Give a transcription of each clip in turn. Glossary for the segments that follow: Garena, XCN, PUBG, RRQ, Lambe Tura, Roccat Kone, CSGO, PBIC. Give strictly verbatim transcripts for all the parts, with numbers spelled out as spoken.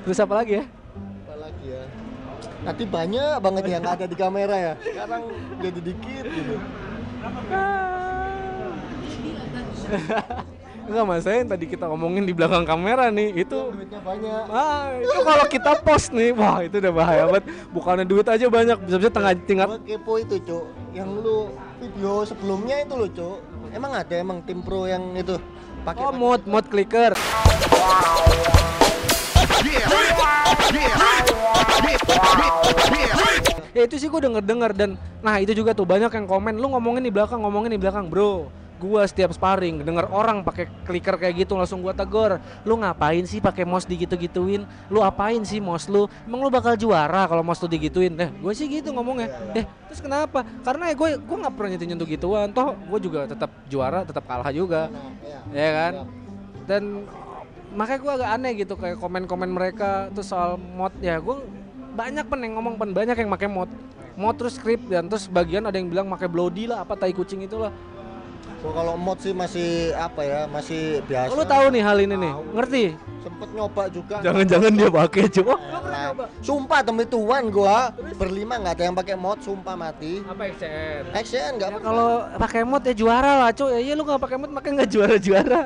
Terus apa lagi ya? Apa lagi ya? Nanti banyak banget yang ada di kamera ya. Sekarang jadi dikit gitu. Enggak mas, saya yang tadi kita ngomongin di belakang kamera nih itu ya, duitnya banyak. Ah, itu kalau kita post nih, wah itu udah bahaya banget. Bukannya duit aja banyak, bisa-bisa tengah tingkat. Gua kepo itu, Cuk. Yang lu video sebelumnya itu lo, Cuk. Emang ada emang tim pro yang itu pakai oh, mod mod clicker. Ya itu sih gue denger-denger dan nah itu juga tuh banyak yang komen, lu ngomongin di belakang, ngomongin di belakang, bro. Gua setiap sparring denger orang pakai clicker kayak gitu langsung gua tegur. Lu ngapain sih pakai mouse digitu-gituin? Lu apain sih mouse lu? Emang lu bakal juara kalau mouse lu digituin? Eh, gua sih gitu ngomongnya. Eh, terus kenapa? Karena ya gua gua enggak pernah nyentuh gituan. Toh gua juga tetap juara, tetap kalah juga. Ya kan? Dan makanya gua agak aneh gitu kayak komen-komen mereka terus soal mod. Ya gua banyak pen yang ngomong pen banyak yang pakai mod. Mod terus script dan terus bagian ada yang bilang pakai bloody lah apa tai kucing itulah. So, kalau mod sih masih apa ya, masih biasa. Lu tahu nih hal ini nih, ngerti? Sempet nyoba juga. Jangan-jangan dia pakai cuma. Nah, sumpah demi Tuhan gua berlima nggak ada yang pakai mod, sumpah mati. Apa X C N? X C N nggak. Ya, kalau pakai mod ya juara lah cuy. Ya, ya lu nggak pakai mod makanya nggak juara-juara.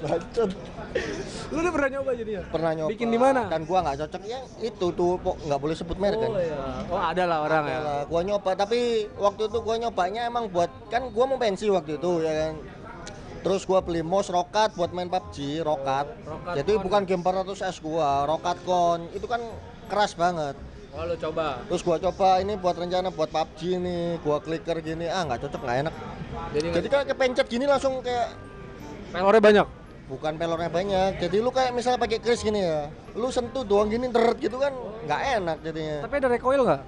Bacot. Lu udah pernah nyoba jadinya? Pernah nyoba. Bikin di mana? Dan gua nggak cocok yang itu tuh, kok nggak boleh sebut merek kan? Oh ya. Oh ada lah orang ya. Gua nyoba tapi waktu itu gua nyobanya emang buat kan gua mau pensi waktu itu ya kan. Terus gua beli mouse Roccat buat main P U B G, Roccat. Jadi bukan game empat ratus S gua, Roccat Kone. Itu kan keras banget. Oh lu coba. Terus gua coba ini buat rencana buat P U B G nih, gua clicker gini, ah nggak cocok, nggak enak. Jadi, Jadi kayak kepencet gini langsung kayak pelornya banyak. Bukan pelornya banyak, jadi lu kayak misalnya pakai kris gini ya, lu sentuh doang gini deret gitu kan, nggak enak jadinya. Tapi ada recoil nggak?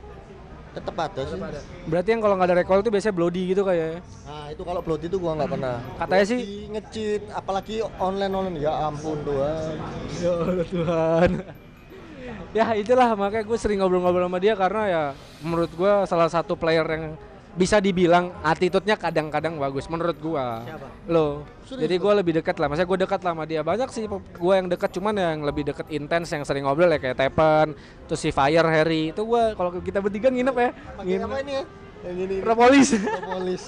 Tetep ada sih. Ada. Berarti yang kalau nggak ada recoil itu biasanya bloody gitu kayaknya. Nah itu kalau bloody itu gua nggak pernah. Katanya bloody, sih nge-cheat, apalagi online online ya ampun Tuhan. Ya Allah Tuhan. Ya itulah makanya gue sering ngobrol-ngobrol sama dia karena ya menurut gua salah satu player yang bisa dibilang attitude-nya kadang-kadang bagus menurut gua. Siapa? Lo. Serius? Jadi gua lebih dekat lah, maksudnya gua dekat lah sama dia. Banyak sih gua yang dekat, cuman yang lebih dekat intens yang sering ngobrol ya kayak Tepen, terus si Fire Harry. Itu gua kalau kita bertiga nginep ya. Pakai apa ini ya? Yang ini. Propolis. Propolis.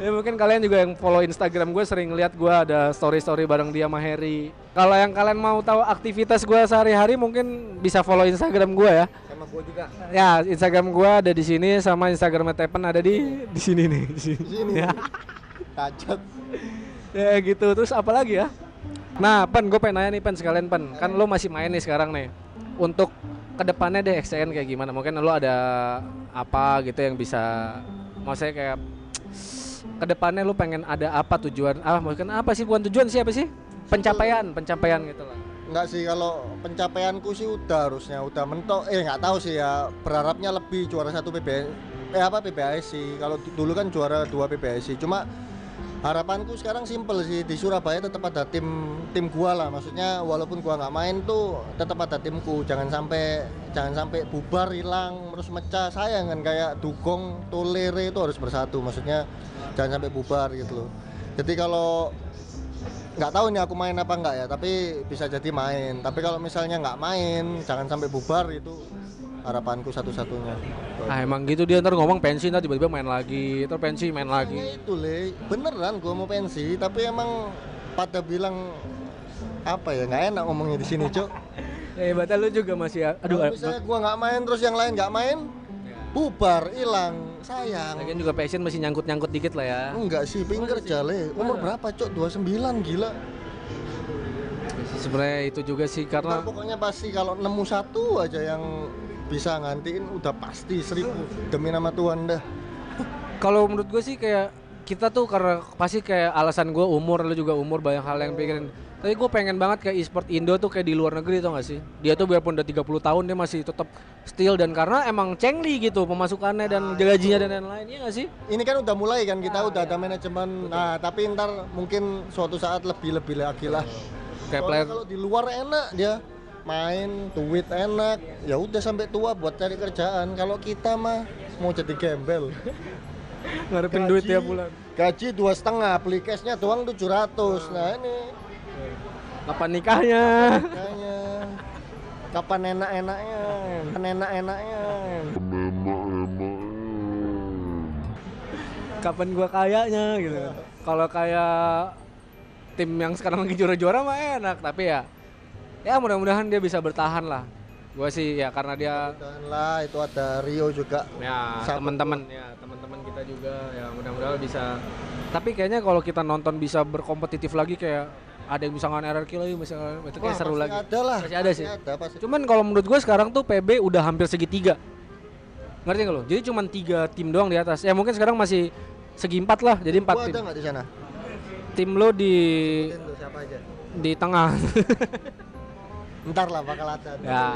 Ya mungkin kalian juga yang follow Instagram gua sering lihat gua ada story-story bareng dia sama Harry. Kalau yang kalian mau tahu aktivitas gua sehari-hari mungkin bisa follow Instagram gua ya. Gua juga. Ya, Instagram gua ada di sini sama Instagram Tepen ada di di sini nih, di sini. Di sini. Ya. Kacet. Ya gitu. Terus apa lagi ya? Nah, Pen, gua pengen nanya nih Pen sekalian Pen. Kan lo masih main nih sekarang nih. Untuk kedepannya deh X C N kayak gimana? Mungkin lo ada apa gitu yang bisa maksudnya kayak kedepannya lo pengen ada apa tujuan? Ah, mungkin apa sih bukan tujuan sih apa sih? Pencapaian, pencapaian gitu lah. Enggak sih, kalau pencapaianku sih udah harusnya udah mentok. Eh nggak tahu sih ya, berharapnya lebih juara satu P B I C. Eh apa P B I C? Kalau dulu kan juara dua P B I C. Cuma harapanku sekarang simpel sih, di Surabaya tetap ada tim tim gua lah. Maksudnya walaupun gua nggak main tuh tetap ada timku. Jangan sampai jangan sampai bubar hilang terus mecah. Sayang kan kayak Dugong, Tolere itu harus bersatu. Maksudnya jangan sampai bubar gitu loh. Jadi kalau nggak tahu nih aku main apa enggak ya, tapi bisa jadi main. Tapi kalau misalnya nggak main, jangan sampai bubar, itu harapanku satu-satunya. Ah emang gitu dia ntar ngomong pensi, ntar tiba-tiba main lagi, ntar pensi main lagi. Nah, itu le, beneran gue mau pensi, tapi emang pada bilang apa ya, nggak enak ngomongnya di sini cok. Ya batal lu juga masih, aduh. Kalau misalnya gue nggak main, terus yang lain nggak main, bubar, hilang, sayang. Lagian juga passion masih nyangkut-nyangkut dikit lah ya. Enggak sih, pinggir jale. Umur berapa cok? dua puluh sembilan, gila. Sebenarnya itu juga sih karena bentar, pokoknya pasti kalau nemu satu aja yang bisa ngantiin udah pasti seribu. Demi nama Tuhan dah. Kalau menurut gue sih kayak kita tuh karena pasti kayak alasan gue umur, lu juga umur, banyak hal yang pikirin. Tapi gue pengen banget kayak e-sport Indo tuh kayak di luar negeri tau gak sih? Dia tuh biarpun udah tiga puluh tahun dia masih tetap still dan karena emang cengli gitu pemasukannya dan nah, gajinya dan lain-lain, iya gak sih? Ini kan udah mulai kan kita nah, udah iya. Ada manajemen, nah tapi ntar mungkin suatu saat lebih-lebih lagi lah. Soalnya kalau di luar enak dia main, duit enak, ya udah sampai tua buat cari kerjaan. Kalau kita mah mau jadi gembel. Ngarepin duit tiap bulan. Gaji dua setengah, beli cashnya doang tujuh ratus, nah ini. Kapan nikahnya? Kapan nikahnya? Kapan enak-enaknya? Kapan enak-enaknya? Kapan gua kayanya gitu. Kalau kayak tim yang sekarang lagi juara-juara mah enak, tapi ya ya mudah-mudahan dia bisa bertahan lah. Gua sih ya karena dia bertahan lah, itu ada Rio juga. Ya, teman-teman ya, teman-teman kita juga ya mudah-mudahan bisa. Tapi kayaknya kalau kita nonton bisa berkompetitif lagi kayak ada yang bisa ngelawan R R Q lagi, bisa ngelawan itu kayak seru lagi. Ada lah. Masih ada sih. Ada, pasti. Cuman kalau menurut gua sekarang tuh P B udah hampir segitiga. Ngerti enggak lo? Jadi cuman tiga tim doang di atas. Ya mungkin sekarang masih segi empat lah, jadi empat tim. Ada enggak di sana? Tim lo di tim siapa aja? Di tengah. Ntar lah bakal ada. Ya.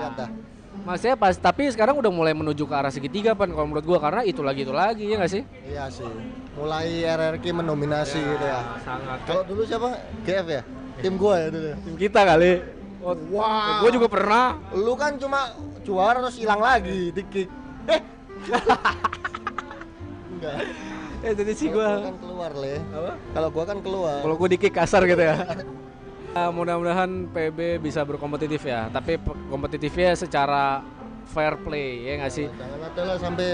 Maksudnya pas, tapi sekarang udah mulai menuju ke arah segitiga pan kalau menurut gua karena itu lagi itu lagi ya nggak sih? Iya sih. Mulai R R Q mendominasi ya, gitu ya. Sangat. Kalau dulu siapa? G F ya. Tim gua ya dulu. Tim kita kali. Oh, wah. Wow. Gua juga pernah. Lu kan cuma juara terus hilang lagi, dikik. Eh. Enggak. Eh jadi sih gua, gua kan keluar leh. Apa? Kalau gua kan keluar. Kalau gua dikik kasar gitu ya. Uh, mudah-mudahan P B bisa berkompetitif ya, tapi kompetitifnya secara fair play ya nggak sih? Jangan ada lah sampai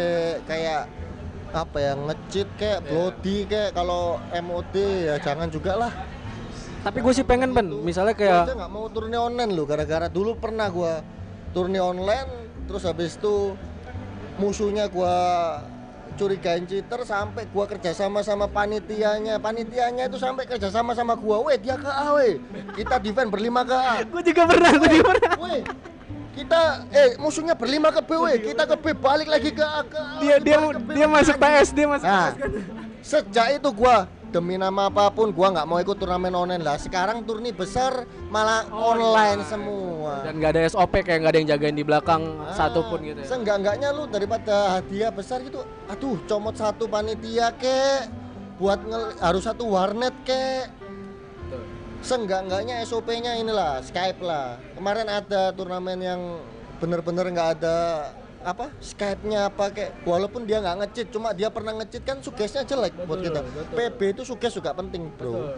kayak apa ya nge-cheat kayak yeah. bloody kayak kalau M O D ya jangan juga lah. Tapi nah, gue sih pengen Ben, misalnya kayak gue nggak mau turni online loh, gara-gara dulu pernah gue turni online, terus habis itu musuhnya gue curigain cheater sampai gua kerjasama sama panitianya, panitianya itu sampai kerjasama sama gua, weh dia K A weh, kita defend berlima K A. Gua juga pernah, gua juga pernah. Weh, kita eh musuhnya berlima ke B weh, kita ke B balik lagi ke A. Dia dia dia masuk T S, dia masuk T S kan. Sejak itu gua demi nama apapun gua nggak mau ikut turnamen online lah. Sekarang turni besar malah oh, online ya. Semua. Dan nggak ada S O P kayak nggak ada yang jagain di belakang ah, satu pun gitu. Ya. Seenggak-enggaknya lu daripada hadiah besar gitu, aduh comot satu panitia kek, buat ngel- harus satu warnet kek. Seenggak-enggaknya S O P-nya inilah Skype lah. Kemarin ada turnamen yang bener-bener nggak ada apa Skype-nya apa kayak walaupun dia nggak nge-cheat, cuma dia pernah nge-cheat kan sugesnya jelek betul, buat kita betul. P B itu suges juga penting bro betul.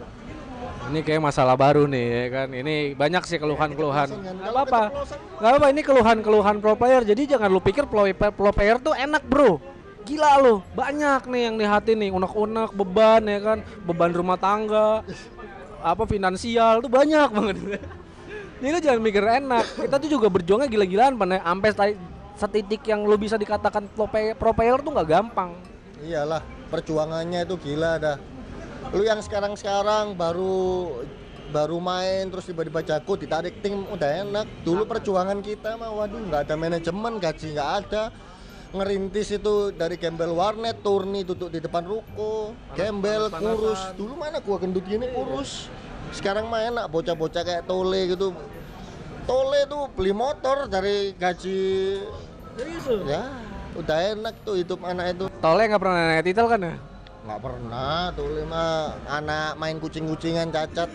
Ini kayak masalah baru nih ya kan, ini banyak sih keluhan-keluhan nggak apa-apa nggak apa ini keluhan-keluhan pro player, jadi jangan lu pikir pro, pro player tuh enak bro, gila lo banyak nih yang di hati nih unek-unek beban ya kan, beban rumah tangga apa finansial tuh banyak banget. Jadi lu jangan mikir enak, kita tuh juga berjuangnya gila-gilaan pan ya, sampai setitik yang lo bisa dikatakan pro player tuh nggak gampang. Iyalah, perjuangannya itu gila dah. Lo yang sekarang-sekarang baru baru main terus tiba-tiba jago ditarik tim udah enak. Dulu perjuangan kita mah waduh nggak ada manajemen, gaji nggak ada, ngerintis itu dari gembel warnet, turni duduk di depan ruko, gembel kurus. Dulu mana gua gendut gini kurus. Sekarang mah enak bocah-bocah kayak Tole gitu. Tole tuh beli motor dari gaji ya udah enak tuh hidup anak itu. Tole nggak pernah naik titel kan ya? Nggak pernah, Tole mah anak main kucing-kucingan cacat.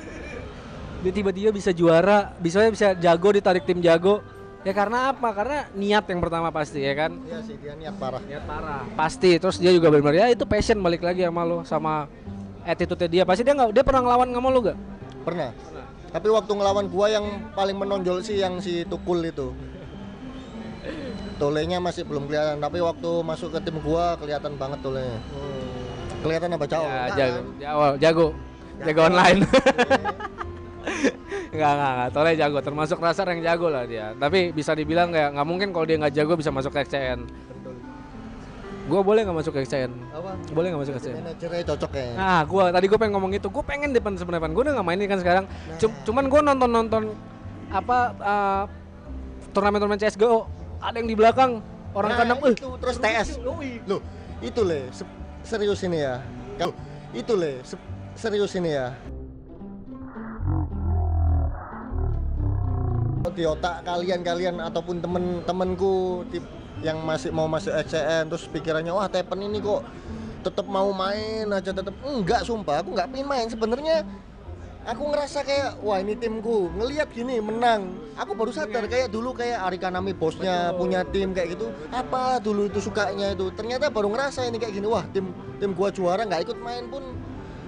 Dia tiba-tiba bisa juara, bisa bisa jago ditarik tim jago. Ya karena apa? Karena niat yang pertama pasti ya kan? Iya sih dia niat parah. Niat parah. Pasti terus dia juga benar-benar ya itu passion balik lagi sama lo sama attitude dia. Pasti dia nggak dia pernah ngelawan sama lo gak? Pernah. Tapi waktu ngelawan gua yang paling menonjol sih yang si Tukul itu. Tolenya masih belum kelihatan, tapi waktu masuk ke tim gua kelihatan banget tolenya. Hmm. Kelihatan apa jauh? Ya, jago, jago, jago, jago online. Enggak, enggak, enggak. Tole jago, termasuk Rasar yang jago lah dia. Tapi bisa dibilang kayak nggak mungkin kalau dia nggak jago bisa masuk ke X C N. Betul. Gua boleh nggak masuk ke X C N? Apa? Boleh nggak masuk ke X C N? Manajernya cocok ya. Nah, gua tadi gua pengen ngomong itu. Gua pengen depan sebenarnya. Gua udah nggak mainin kan sekarang. Cuma, nah. Cuman gua nonton-nonton apa uh, turnamen-turnamen C S G O. Ada yang di belakang orang nah, kandang. Itu, uh, terus T S. Loh, itu le se- serius ini ya. Loh, itu le se- serius ini ya. Di otak kalian-kalian ataupun temen-temenku di yang masih mau masuk X C N terus pikirannya wah Tepen ini kok tetap mau main aja tetap enggak sumpah aku nggak pingin main sebenarnya, aku ngerasa kayak wah ini timku ngelihat gini menang aku baru sadar kayak dulu kayak Arikanami bosnya punya tim kayak gitu apa dulu itu sukanya itu ternyata baru ngerasa ini kayak gini wah tim tim gua juara nggak ikut main pun.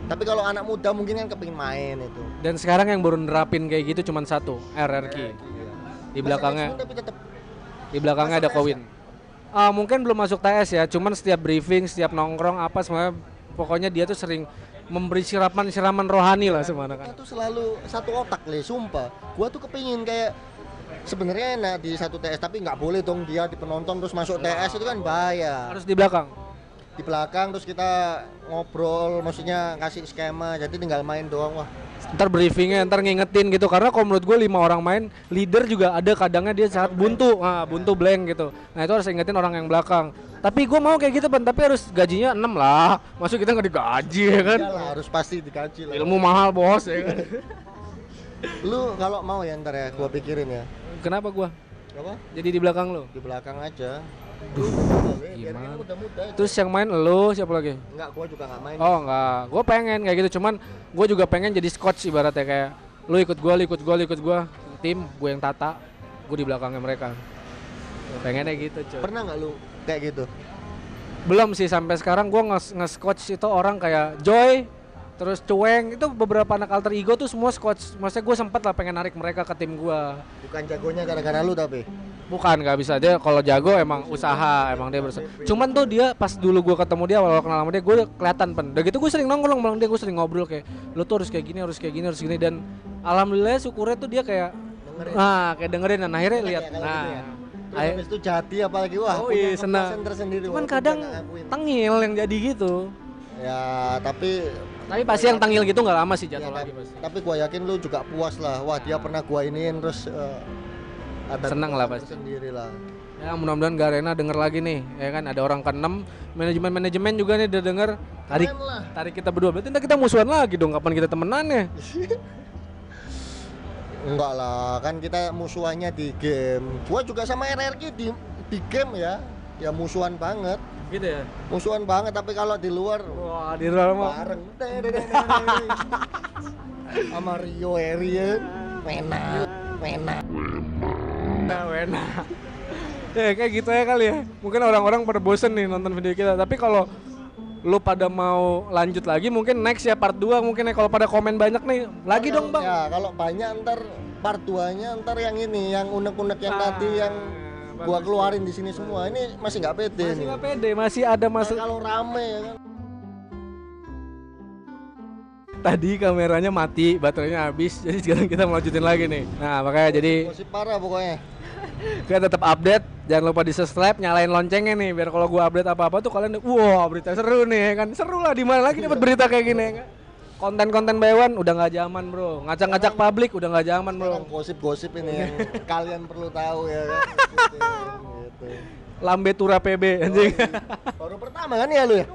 Tapi kalau anak muda mungkin kan kepingin main itu. Dan sekarang yang baru nerapin kayak gitu cuma satu R R Q. R R Q. di belakangnya tetep, di belakangnya ada Kowin. Uh, mungkin belum masuk T S ya, cuman setiap briefing, setiap nongkrong apa semuanya, pokoknya dia tuh sering memberi siraman-siraman rohani lah semuanya kan. Itu selalu satu otak le, sumpah. Gua tuh kepingin kayak sebenarnya enak di satu T S, tapi nggak boleh dong dia di penonton terus masuk T S, itu kan bahaya. Harus di belakang. Di belakang terus kita ngobrol, maksudnya kasih skema, jadi tinggal main doang. Wah, ntar briefingnya, ntar ngingetin gitu, karena kalau menurut gue lima orang main, leader juga ada kadangnya dia saat buntu, nah, buntu blank gitu, nah itu harus ingetin orang yang belakang. Tapi gue mau kayak gitu Pan, tapi harus gajinya enam lah, maksud kita nggak digaji ya kan? Iyalah, harus pasti digaji lah, ilmu mahal bos ya kan? Lu kalau mau ya ntar ya, gue pikirin ya. Kenapa gue? Apa? Jadi di belakang lo? Di belakang aja. Duh, gimana? Terus yang main lo siapa lagi? Enggak, gua juga nggak main. Oh enggak, gua pengen kayak gitu, cuman gua juga pengen jadi coach ibaratnya, kayak lo ikut gua, lo ikut gua, lo ikut gua, tim gua yang tata, gua di belakangnya mereka. Pengennya gitu, coy. Pernah nggak lo kayak gitu? Belum sih sampai sekarang, gua nge-coach itu orang kayak Joy, terus Cueng, itu beberapa anak alter ego tuh semua coach. Maksudnya gua sempet lah pengen narik mereka ke tim gua. Bukan jagonya gara-gara lu tapi? Bukan, gak bisa, dia kalau jago emang usaha, emang dia berusaha. Cuman tuh dia pas dulu gue ketemu dia, awal kenal sama dia, gue kelihatan Pen. Udah gitu gue sering nongkrong sama dia, gue sering ngobrol kayak, lo tuh harus kayak gini, harus kayak gini, harus gini. Dan alhamdulillah syukurnya tuh dia kayak dengerin. Nah, kayak dengerin, dan akhirnya lihat. Ya, nah, gitu ya. Terus habis itu jadi apalagi, wah oh, iya, senang. Cuman kadang tengil yang jadi gitu. Ya tapi Tapi pasti yang tengil gitu gak lama sih jatuh ya, lagi pasti. Tapi gue yakin lu juga puas lah, wah nah. Dia pernah gue iniin terus uh, senang lah pasti lah. Ya mudah-mudahan Garena denger lagi nih, ya kan ada orang keenam, manajemen-manajemen juga nih udah denger. Tarik tarik kita berdua, berarti kita musuhan lagi dong, kapan kita temenannya? Enggak lah, kan kita musuhannya di game. Gua juga sama R R Q di di game ya, ya musuhan banget. Gitu ya? Musuhan banget, tapi kalau di luar, wah di luar mah bareng. Sama Rio Arian, Mena, Mena. Nah, enak. Ya kayak gitu ya kali ya. Mungkin orang-orang pada bosen nih nonton video kita. Tapi kalau lu pada mau lanjut lagi mungkin next ya part dua mungkin ya, kalau pada komen banyak nih. Lagi kalo, dong, Bang. Ya, kalau banyak ntar part duanya ntar yang ini, yang unek-unek yang ah, tadi yang gua keluarin di sini semua. Ini masih enggak pede. Masih enggak pede, masih ada masuk. Nah, kalau rame ya kan. Tadi kameranya mati, baterainya habis, jadi sekarang kita melanjutin lagi nih. Nah, makanya jadi masih parah pokoknya. Kita tetap update, jangan lupa di subscribe, nyalain loncengnya nih, biar kalau gua update apa-apa tuh kalian, wow berita seru nih, kan seru lah, di mana lagi dapat berita kayak gini kan? Konten-konten Baywan udah nggak zaman bro, ngacak-ngacak publik udah nggak zaman bro. Gosip-gosip ini yang kalian perlu tahu ya kan. Gitu. Lambe Tura P B anjing. Baru pertama kan ya lu ya?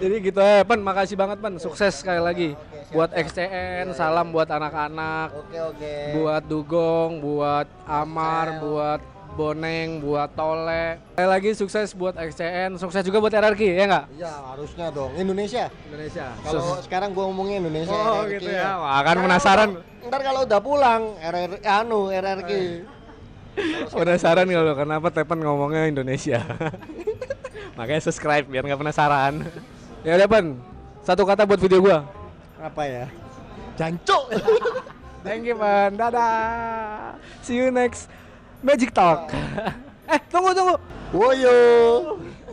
Jadi gitu ya Pan, makasih banget Pan, sukses sekali lagi buat X C N, salam buat anak-anak, buat Dugong, buat Amar, buat Boneng, buat Tole. Sekali lagi sukses buat X C N, sukses juga buat R R Q ya nggak? Iya harusnya dong, Indonesia. Indonesia. Kalau sekarang gua ngomongin Indonesia. Oh gitu ya, akan penasaran. Ntar kalau udah pulang, anu R R Q. Penasaran kalau kenapa Tepan ngomongnya Indonesia? Makanya subscribe biar nggak penasaran. Ya udah Pan, satu kata buat video gua. Apa ya? Jancuk. Thank you Pan. Dadah. See you next Magic Talk. eh tunggu tunggu. Woyo.